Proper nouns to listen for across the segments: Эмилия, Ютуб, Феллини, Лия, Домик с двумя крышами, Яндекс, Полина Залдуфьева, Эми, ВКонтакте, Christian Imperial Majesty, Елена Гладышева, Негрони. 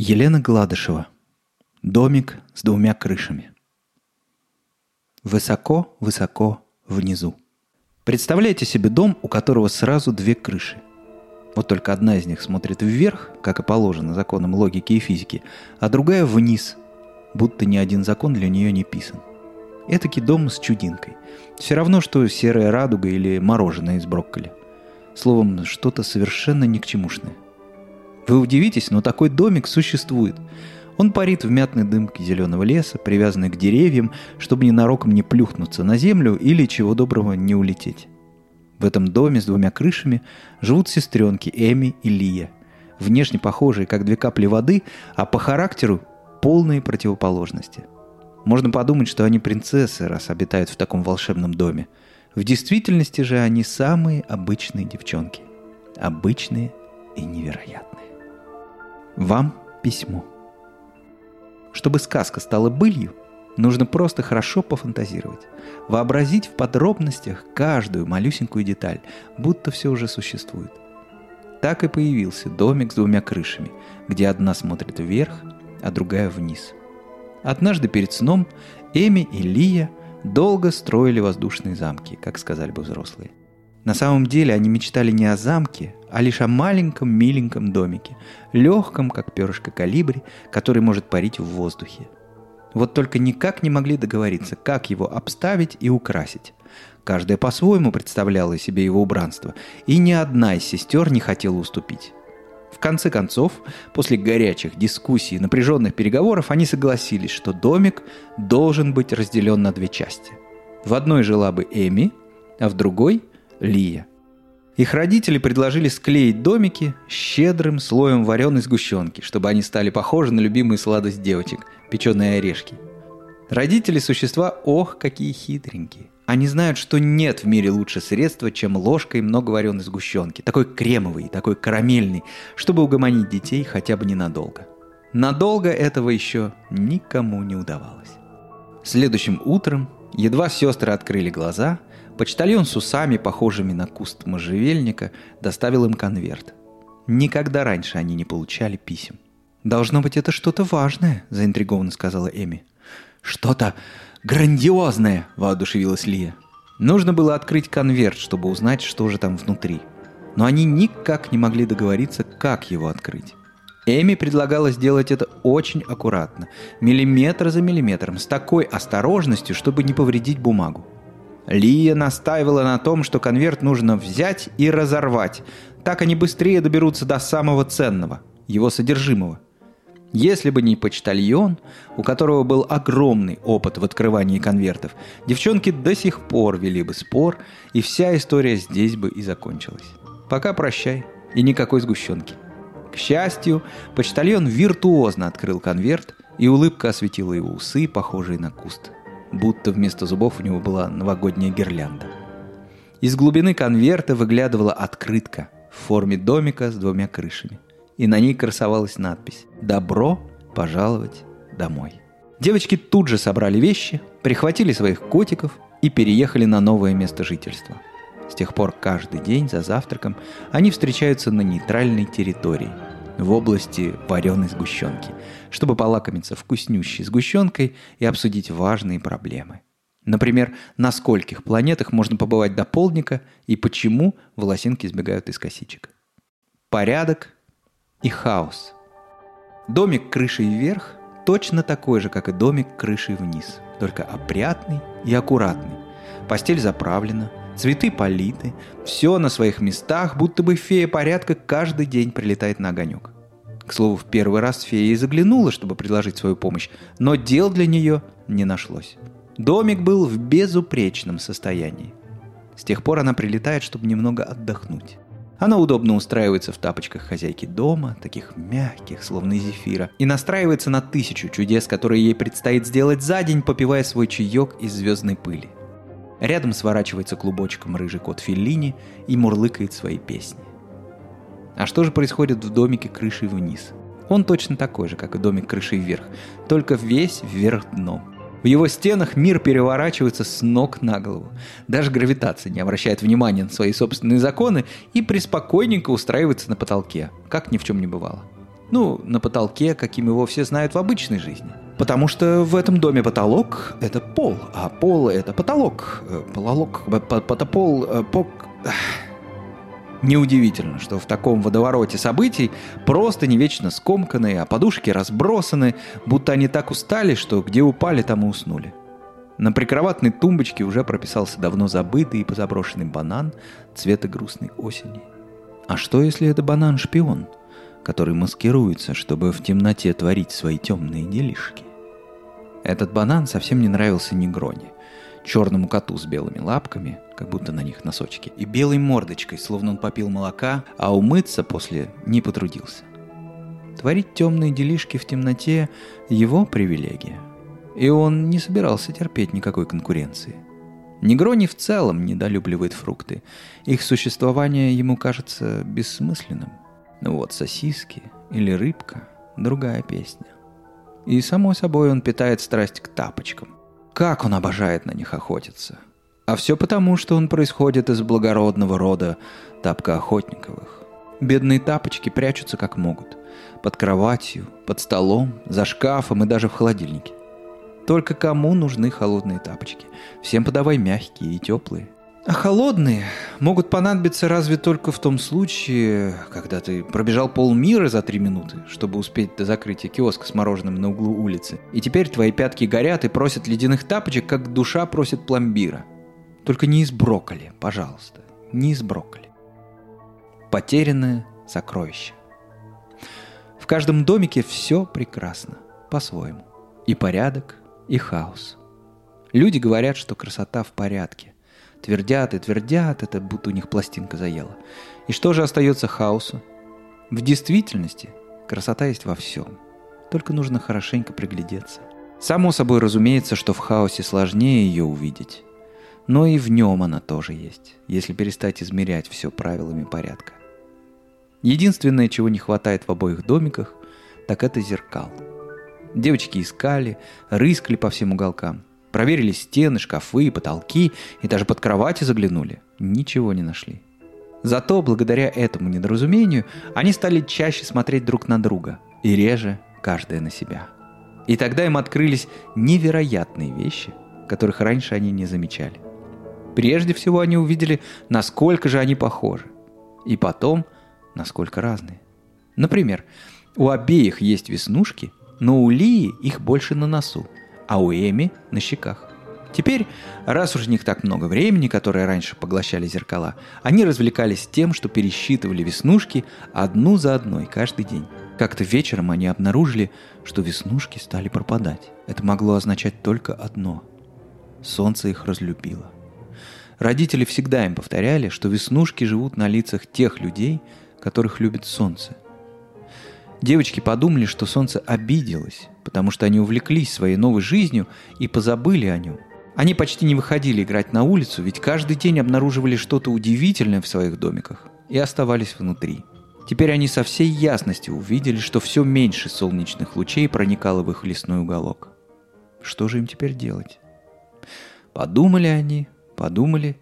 Елена Гладышева. Домик с двумя крышами. Высоко, высоко внизу. Представляете себе дом, у которого сразу две крыши. Вот только одна из них смотрит вверх, как и положено законам логики и физики, а другая вниз, будто ни один закон для нее не писан. Этакий дом с чудинкой. Все равно, что серая радуга или мороженое из брокколи. Словом, что-то совершенно никчемушное. Вы удивитесь, но такой домик существует. Он парит в мятной дымке зеленого леса, привязанный к деревьям, чтобы ненароком не плюхнуться на землю или, чего доброго, не улететь. В этом доме с двумя крышами живут сестренки Эми и Лия, внешне похожие, как две капли воды, а по характеру полные противоположности. Можно подумать, что они принцессы, раз обитают в таком волшебном доме. В действительности же они самые обычные девчонки. Обычные и невероятные. Вам письмо. Чтобы сказка стала былью, нужно просто хорошо пофантазировать. Вообразить в подробностях каждую малюсенькую деталь, будто все уже существует. Так и появился домик с двумя крышами, где одна смотрит вверх, а другая вниз. Однажды перед сном Эми и Лия долго строили воздушные замки, как сказали бы взрослые. На самом деле они мечтали не о замке, а лишь о маленьком миленьком домике, легком, как перышко колибри, который может парить в воздухе. Вот только никак не могли договориться, как его обставить и украсить. Каждая по-своему представляла себе его убранство, и ни одна из сестер не хотела уступить. В конце концов, после горячих дискуссий и напряженных переговоров, они согласились, что домик должен быть разделен на две части. В одной жила бы Эми, а в другой – Лия. Их родители предложили склеить домики щедрым слоем вареной сгущенки, чтобы они стали похожи на любимую сладость девочек – печеные орешки. Родители существа, ох, какие хитренькие. Они знают, что нет в мире лучше средства, чем ложка и много вареной сгущенки, такой кремовый, такой карамельный, чтобы угомонить детей хотя бы ненадолго. Надолго этого еще никому не удавалось. Следующим утром, едва сестры открыли глаза, почтальон с усами, похожими на куст можжевельника, доставил им конверт. Никогда раньше они не получали писем. «Должно быть, это что-то важное», – заинтригованно сказала Эми. «Что-то грандиозное!» – воодушевилась Лия. Нужно было открыть конверт, чтобы узнать, что же там внутри. Но они никак не могли договориться, как его открыть. Эми предлагала сделать это очень аккуратно, миллиметр за миллиметром, с такой осторожностью, чтобы не повредить бумагу. Лия настаивала на том, что конверт нужно взять и разорвать. Так они быстрее доберутся до самого ценного, его содержимого. Если бы не почтальон, у которого был огромный опыт в открывании конвертов, девчонки до сих пор вели бы спор, и вся история здесь бы и закончилась. Пока прощай, и никакой сгущенки. К счастью, почтальон виртуозно открыл конверт, и улыбка осветила его усы, похожие на куст. Будто вместо зубов у него была новогодняя гирлянда. Из глубины конверта выглядывала открытка в форме домика с двумя крышами. И на ней красовалась надпись «Добро пожаловать домой». Девочки тут же собрали вещи, прихватили своих котиков и переехали на новое место жительства. С тех пор каждый день за завтраком они встречаются на нейтральной территории, в области вареной сгущенки, чтобы полакомиться вкуснющей сгущенкой и обсудить важные проблемы. Например, на скольких планетах можно побывать до полдника и почему волосинки сбегают из косичек. Порядок и хаос. Домик крышей вверх точно такой же, как и домик крышей вниз, только опрятный и аккуратный. Постель заправлена, цветы политы, все на своих местах, будто бы фея порядка каждый день прилетает на огонек. К слову, в первый раз фея и заглянула, чтобы предложить свою помощь, но дел для нее не нашлось. Домик был в безупречном состоянии. С тех пор она прилетает, чтобы немного отдохнуть. Она удобно устраивается в тапочках хозяйки дома, таких мягких, словно из зефира, и настраивается на 1000 чудес, которые ей предстоит сделать за день, попивая свой чаек из звездной пыли. Рядом сворачивается клубочком рыжий кот Феллини и мурлыкает свои песни. А что же происходит в домике крышей вниз? Он точно такой же, как и домик крышей вверх, только весь вверх дном. В его стенах мир переворачивается с ног на голову. Даже гравитация не обращает внимания на свои собственные законы и преспокойненько устраивается на потолке, как ни в чем не бывало. Ну, на потолке, каким его все знают в обычной жизни. Потому что в этом доме потолок – это пол, а пол – это потолок. Пололок, потопол, пок… Неудивительно, что в таком водовороте событий просто не вечно скомканы, а подушки разбросаны, будто они так устали, что где упали, там и уснули. На прикроватной тумбочке уже прописался давно забытый и позаброшенный банан цвета грустной осени. А что, если это банан-шпион, который маскируется, чтобы в темноте творить свои темные делишки? Этот банан совсем не нравился Негрони, черному коту с белыми лапками, как будто на них носочки, и белой мордочкой, словно он попил молока, а умыться после не потрудился. Творить темные делишки в темноте – его привилегия. И он не собирался терпеть никакой конкуренции. Негрони в целом недолюбливает фрукты. Их существование ему кажется бессмысленным. Но вот сосиски или рыбка – другая песня. И, само собой, он питает страсть к тапочкам. Как он обожает на них охотиться. А все потому, что он происходит из благородного рода тапкоохотниковых. Бедные тапочки прячутся как могут. Под кроватью, под столом, за шкафом и даже в холодильнике. Только кому нужны холодные тапочки? Всем подавай мягкие и теплые. А холодные могут понадобиться разве только в том случае, когда ты пробежал полмира за 3 минуты, чтобы успеть до закрытия киоска с мороженым на углу улицы. И теперь твои пятки горят и просят ледяных тапочек, как душа просит пломбира. Только не из брокколи, пожалуйста. Не из брокколи. Потерянное сокровище. В каждом домике все прекрасно. По-своему. И порядок, и хаос. Люди говорят, что красота в порядке. Твердят и твердят, это будто у них пластинка заела. И что же остается хаосу? В действительности красота есть во всем. Только нужно хорошенько приглядеться. Само собой разумеется, что в хаосе сложнее ее увидеть. Но и в нем она тоже есть, если перестать измерять все правилами порядка. Единственное, чего не хватает в обоих домиках, так это зеркал. Девочки искали, рыскали по всем уголкам. Проверили стены, шкафы, потолки и даже под кровати заглянули. Ничего не нашли. Зато благодаря этому недоразумению они стали чаще смотреть друг на друга и реже каждая на себя. И тогда им открылись невероятные вещи, которых раньше они не замечали. Прежде всего они увидели, насколько же они похожи. И потом, насколько разные. Например, у обеих есть веснушки, но у Лии их больше на носу, а у Эми на щеках. Теперь, раз уж у них так много времени, которое раньше поглощали зеркала, они развлекались тем, что пересчитывали веснушки одну за одной каждый день. Как-то вечером они обнаружили, что веснушки стали пропадать. Это могло означать только одно – солнце их разлюбило. Родители всегда им повторяли, что веснушки живут на лицах тех людей, которых любит солнце. Девочки подумали, что солнце обиделось, потому что они увлеклись своей новой жизнью и позабыли о нем. Они почти не выходили играть на улицу, ведь каждый день обнаруживали что-то удивительное в своих домиках и оставались внутри. Теперь они со всей ясностью увидели, что все меньше солнечных лучей проникало в их лесной уголок. Что же им теперь делать? Подумали они, подумали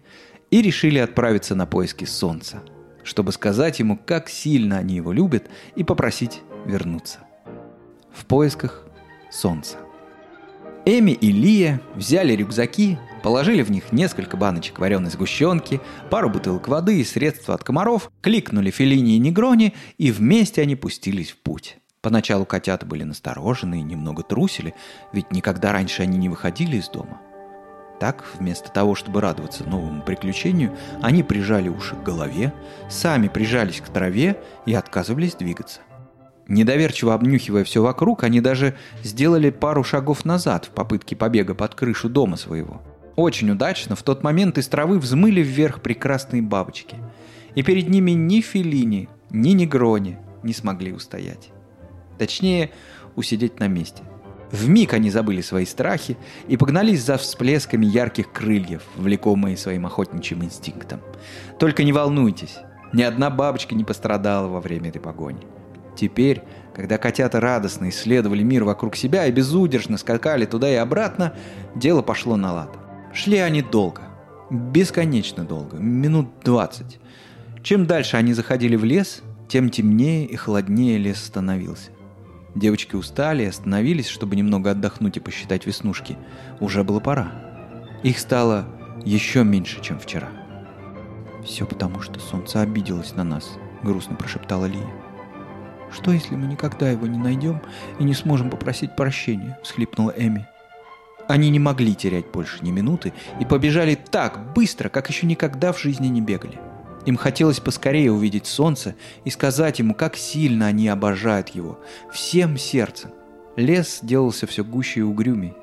и решили отправиться на поиски солнца, чтобы сказать ему, как сильно они его любят, и попросить вернуться. В поисках солнца. Эми и Лия взяли рюкзаки, положили в них несколько баночек вареной сгущенки, пару бутылок воды и средства от комаров, кликнули Феллини и Негрони, и вместе они пустились в путь. Поначалу котята были насторожены и немного трусили, ведь никогда раньше они не выходили из дома. Так, вместо того, чтобы радоваться новому приключению, они прижали уши к голове, сами прижались к траве и отказывались двигаться. Недоверчиво обнюхивая все вокруг, они даже сделали пару шагов назад в попытке побега под крышу дома своего. Очень удачно в тот момент из травы взмыли вверх прекрасные бабочки. И перед ними ни Феллини, ни Негрони не смогли устоять. Точнее, усидеть на месте. Вмиг они забыли свои страхи и погнались за всплесками ярких крыльев, влекомые своим охотничьим инстинктом. Только не волнуйтесь, ни одна бабочка не пострадала во время этой погони. Теперь, когда котята радостно исследовали мир вокруг себя и безудержно скакали туда и обратно, дело пошло на лад. Шли они долго, бесконечно долго, минут 20. Чем дальше они заходили в лес, тем темнее и холоднее лес становился. Девочки устали и остановились, чтобы немного отдохнуть и посчитать веснушки. Уже было пора. Их стало еще меньше, чем вчера. «Все потому, что солнце обиделось на нас», — грустно прошептала Лия. «Что, если мы никогда его не найдем и не сможем попросить прощения?» — всхлипнула Эми. Они не могли терять больше ни минуты и побежали так быстро, как еще никогда в жизни не бегали. Им хотелось поскорее увидеть солнце и сказать ему, как сильно они обожают его, всем сердцем. Лес делался все гуще и угрюмей.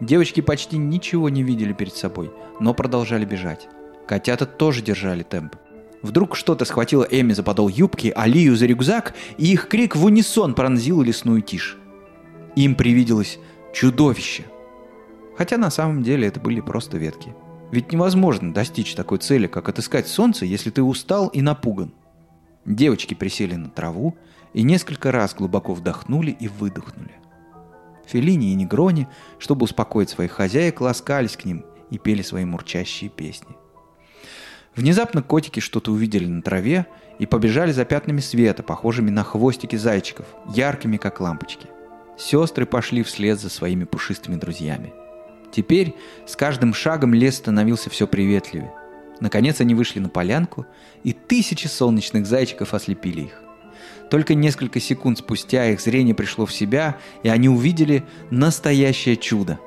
Девочки почти ничего не видели перед собой, но продолжали бежать. Котята тоже держали темп. Вдруг что-то схватило Эми за подол юбки, а Лию за рюкзак, и их крик в унисон пронзил лесную тишь. Им привиделось чудовище. Хотя на самом деле это были просто ветки. Ведь невозможно достичь такой цели, как отыскать солнце, если ты устал и напуган. Девочки присели на траву и несколько раз глубоко вдохнули и выдохнули. Феллини и Негрони, чтобы успокоить своих хозяек, ласкались к ним и пели свои мурчащие песни. Внезапно котики что-то увидели на траве и побежали за пятнами света, похожими на хвостики зайчиков, яркими как лампочки. Сестры пошли вслед за своими пушистыми друзьями. Теперь с каждым шагом лес становился все приветливее. Наконец они вышли на полянку, и тысячи солнечных зайчиков ослепили их. Только несколько секунд спустя их зрение пришло в себя, и они увидели настоящее чудо.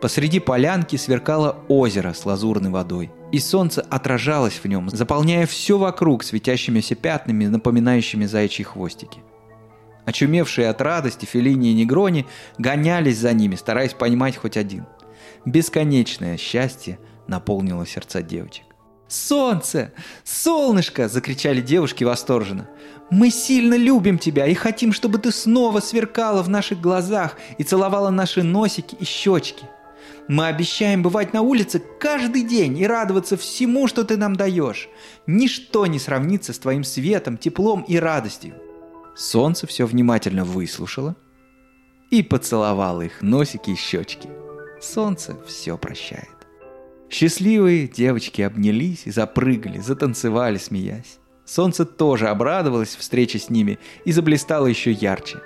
Посреди полянки сверкало озеро с лазурной водой, и солнце отражалось в нем, заполняя все вокруг светящимися пятнами, напоминающими зайчьи хвостики. Очумевшие от радости Феллини и Негрони гонялись за ними, стараясь поймать хоть один. Бесконечное счастье наполнило сердца девочек. «Солнце! Солнышко!» – закричали девушки восторженно. «Мы сильно любим тебя и хотим, чтобы ты снова сверкала в наших глазах и целовала наши носики и щечки. Мы обещаем бывать на улице каждый день и радоваться всему, что ты нам даешь. Ничто не сравнится с твоим светом, теплом и радостью». Солнце все внимательно выслушало и поцеловало их носики и щечки. Солнце все прощает. Счастливые девочки обнялись и запрыгали, затанцевали, смеясь. Солнце тоже обрадовалось встрече с ними и заблистало еще ярче.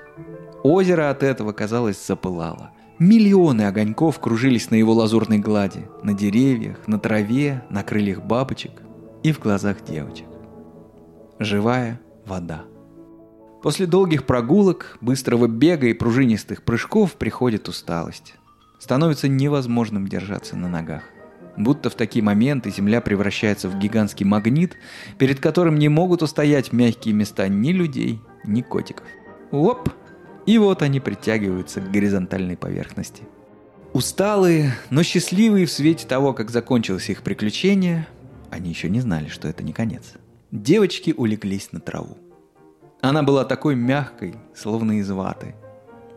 Озеро от этого, казалось, запылало. Миллионы огоньков кружились на его лазурной глади, на деревьях, на траве, на крыльях бабочек и в глазах девочек. Живая вода. После долгих прогулок, быстрого бега и пружинистых прыжков приходит усталость. Становится невозможным держаться на ногах. Будто в такие моменты земля превращается в гигантский магнит, перед которым не могут устоять мягкие места ни людей, ни котиков. Оп! И вот они притягиваются к горизонтальной поверхности. Усталые, но счастливые в свете того, как закончилось их приключение, они еще не знали, что это не конец. Девочки улеглись на траву. Она была такой мягкой, словно из ваты.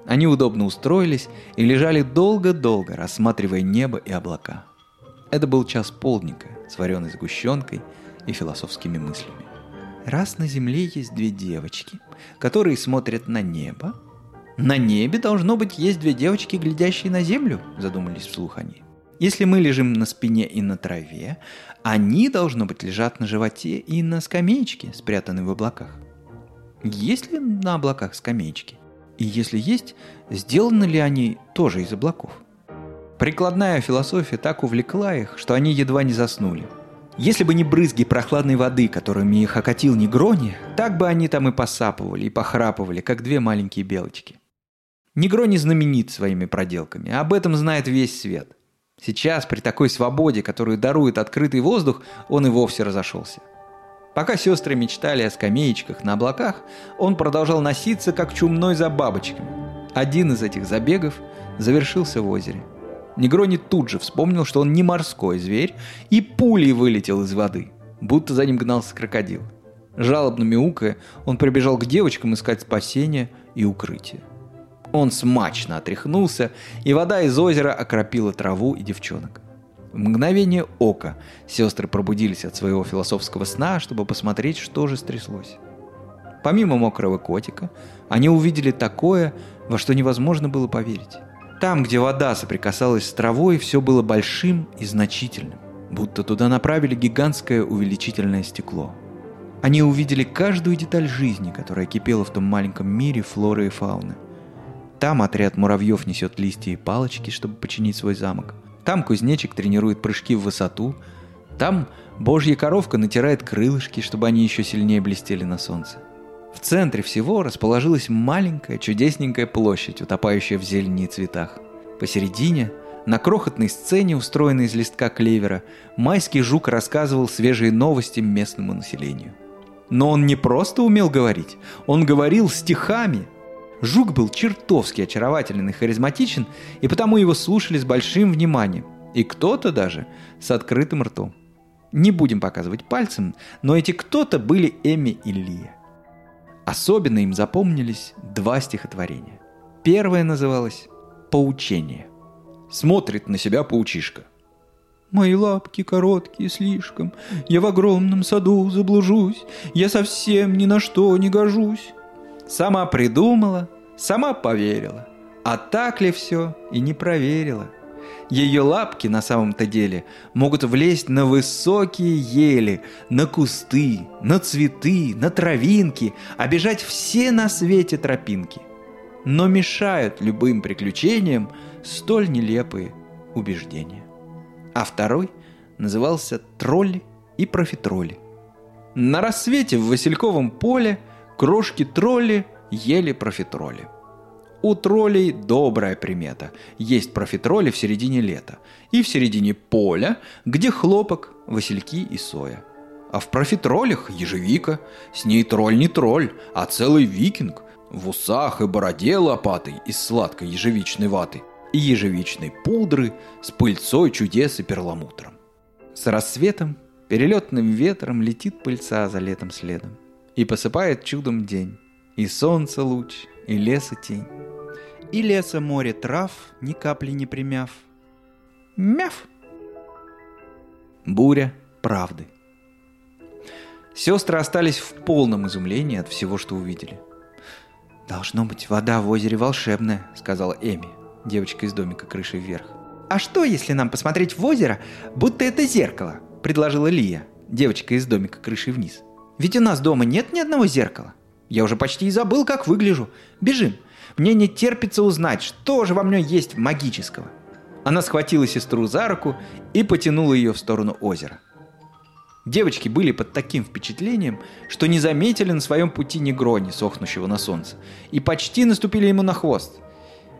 Они удобно устроились и лежали долго-долго, рассматривая небо и облака. Это был час полдника, с вареной сгущенкой и философскими мыслями. Раз на земле есть две девочки, которые смотрят на небо, на небе, должно быть, есть две девочки, глядящие на землю, задумались вслух они. Если мы лежим на спине и на траве, они, должно быть, лежат на животе и на скамеечке, спрятанной в облаках. Есть ли на облаках скамеечки? И если есть, сделаны ли они тоже из облаков? Прикладная философия так увлекла их, что они едва не заснули. Если бы не брызги прохладной воды, которыми их окатил Негрони, так бы они там и посапывали, и похрапывали, как две маленькие белочки. Негрони знаменит своими проделками, об этом знает весь свет. Сейчас, при такой свободе, которую дарует открытый воздух, он и вовсе разошелся. Пока сестры мечтали о скамеечках на облаках, он продолжал носиться, как чумной, за бабочками. Один из этих забегов завершился в озере. Негрони тут же вспомнил, что он не морской зверь, и пулей вылетел из воды, будто за ним гнался крокодил. Жалобно мяукая, он прибежал к девочкам искать спасения и укрытия. Он смачно отряхнулся, и вода из озера окропила траву и девчонок. В мгновение ока сестры пробудились от своего философского сна, чтобы посмотреть, что же стряслось. Помимо мокрого котика, они увидели такое, во что невозможно было поверить. Там, где вода соприкасалась с травой, все было большим и значительным, будто туда направили гигантское увеличительное стекло. Они увидели каждую деталь жизни, которая кипела в том маленьком мире флоры и фауны. Там отряд муравьев несет листья и палочки, чтобы починить свой замок. Там кузнечик тренирует прыжки в высоту. Там божья коровка натирает крылышки, чтобы они еще сильнее блестели на солнце. В центре всего расположилась маленькая, чудесненькая площадь, утопающая в зелени и цветах. Посередине, на крохотной сцене, устроенной из листка клевера, майский жук рассказывал свежие новости местному населению. Но он не просто умел говорить, он говорил стихами. Жук был чертовски очарователен и харизматичен, и потому его слушали с большим вниманием, и кто-то даже с открытым ртом. Не будем показывать пальцем, но эти кто-то были Эми и Лия. Особенно им запомнились два стихотворения. Первое называлось «Поучение». Смотрит на себя паучишка. «Мои лапки короткие слишком, я в огромном саду заблужусь, я совсем ни на что не гожусь». Сама придумала, сама поверила, а так ли все и не проверила. Ее лапки на самом-то деле могут влезть на высокие ели, на кусты, на цветы, на травинки, обежать все на свете тропинки. Но мешают любым приключениям столь нелепые убеждения. А второй назывался «Тролли и профитроли». На рассвете в Васильковом поле крошки-тролли ели профитроли. У троллей добрая примета – есть профитроли в середине лета и в середине поля, где хлопок, васильки и соя. А в профитролях ежевика, с ней тролль не тролль, а целый викинг, в усах и бороде лопатой из сладкой ежевичной ваты и ежевичной пудры с пыльцой чудес и перламутром. С рассветом перелетным ветром летит пыльца за летом следом и посыпает чудом день, и солнце луч, и леса тень, и леса море трав, ни капли не примяв. Мяв! Буря правды. Сестры остались в полном изумлении от всего, что увидели. «Должно быть, вода в озере волшебная», — сказала Эми, девочка из домика крышей вверх. «А что, если нам посмотреть в озеро, будто это зеркало?» — предложила Лия, девочка из домика крышей вниз. «Ведь у нас дома нет ни одного зеркала. Я уже почти и забыл, как выгляжу. Бежим. Мне не терпится узнать, что же во мне есть магического». Она схватила сестру за руку и потянула ее в сторону озера. Девочки были под таким впечатлением, что не заметили на своем пути негрони, сохнущего на солнце, и почти наступили ему на хвост.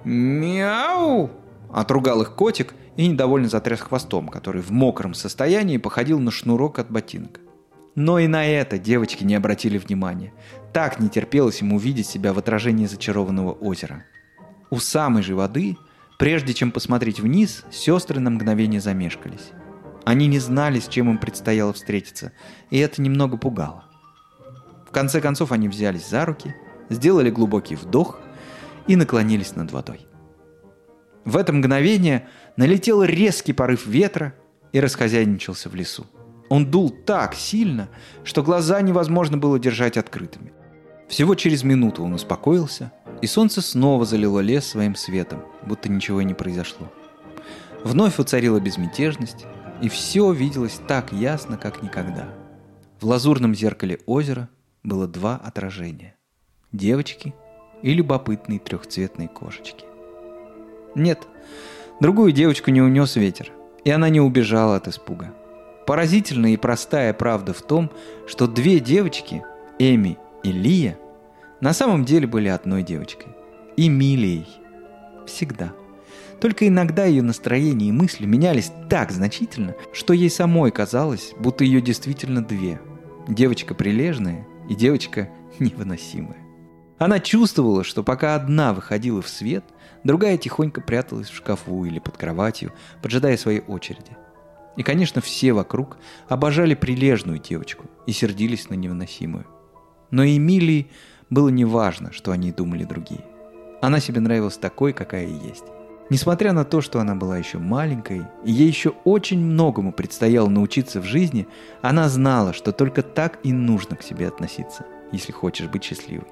«Мяу!» — отругал их котик и недовольно затряс хвостом, который в мокром состоянии походил на шнурок от ботинка. Но и на это девочки не обратили внимания. Так не терпелось ему увидеть себя в отражении зачарованного озера. У самой же воды, прежде чем посмотреть вниз, сестры на мгновение замешкались. Они не знали, с чем им предстояло встретиться, и это немного пугало. В конце концов они взялись за руки, сделали глубокий вдох и наклонились над водой. В это мгновение налетел резкий порыв ветра и расхозяйничался в лесу. Он дул так сильно, что глаза невозможно было держать открытыми. Всего через минуту он успокоился, и солнце снова залило лес своим светом, будто ничего и не произошло. Вновь уцарила безмятежность, и все виделось так ясно, как никогда. В лазурном зеркале озера было два отражения – девочки и любопытные трехцветные кошечки. Нет, другую девочку не унес ветер, и она не убежала от испуга. Поразительная и простая правда в том, что две девочки, Эми и Лия, на самом деле были одной девочкой. Эмилией. Всегда. Только иногда ее настроение и мысли менялись так значительно, что ей самой казалось, будто ее действительно две. Девочка прилежная и девочка невыносимая. Она чувствовала, что пока одна выходила в свет, другая тихонько пряталась в шкафу или под кроватью, поджидая своей очереди. И, конечно, все вокруг обожали прилежную девочку и сердились на невыносимую. Но Эмилии было неважно, что о ней думали другие. Она себе нравилась такой, какая есть. Несмотря на то, что она была еще маленькой, и ей еще очень многому предстояло научиться в жизни, она знала, что только так и нужно к себе относиться, если хочешь быть счастливой.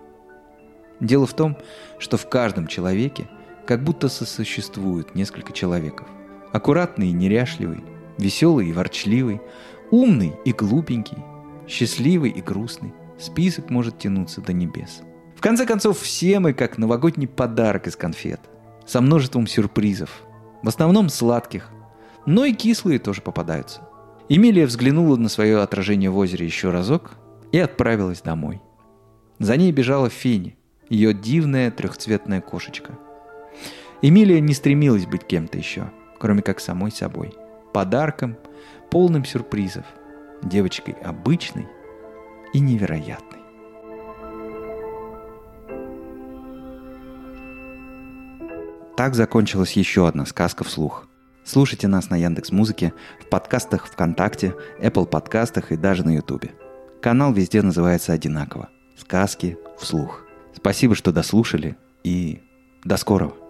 Дело в том, что в каждом человеке как будто сосуществует несколько человеков. Аккуратный и неряшливый, веселый и ворчливый, умный и глупенький, счастливый и грустный. Список может тянуться до небес. В конце концов, все мы как новогодний подарок из конфет, со множеством сюрпризов, в основном сладких, но и кислые тоже попадаются. Эмилия взглянула на свое отражение в озере еще разок и отправилась домой. За ней бежала Фенни, ее дивная трехцветная кошечка. Эмилия не стремилась быть кем-то еще, кроме как самой собой, подарком, полным сюрпризов, девочкой обычной и невероятной. Так закончилась еще одна сказка вслух. Слушайте нас на Яндекс.Музыке, в подкастах ВКонтакте, Apple подкастах и даже на Ютубе. Канал везде называется одинаково. Сказки вслух. Спасибо, что дослушали, и до скорого.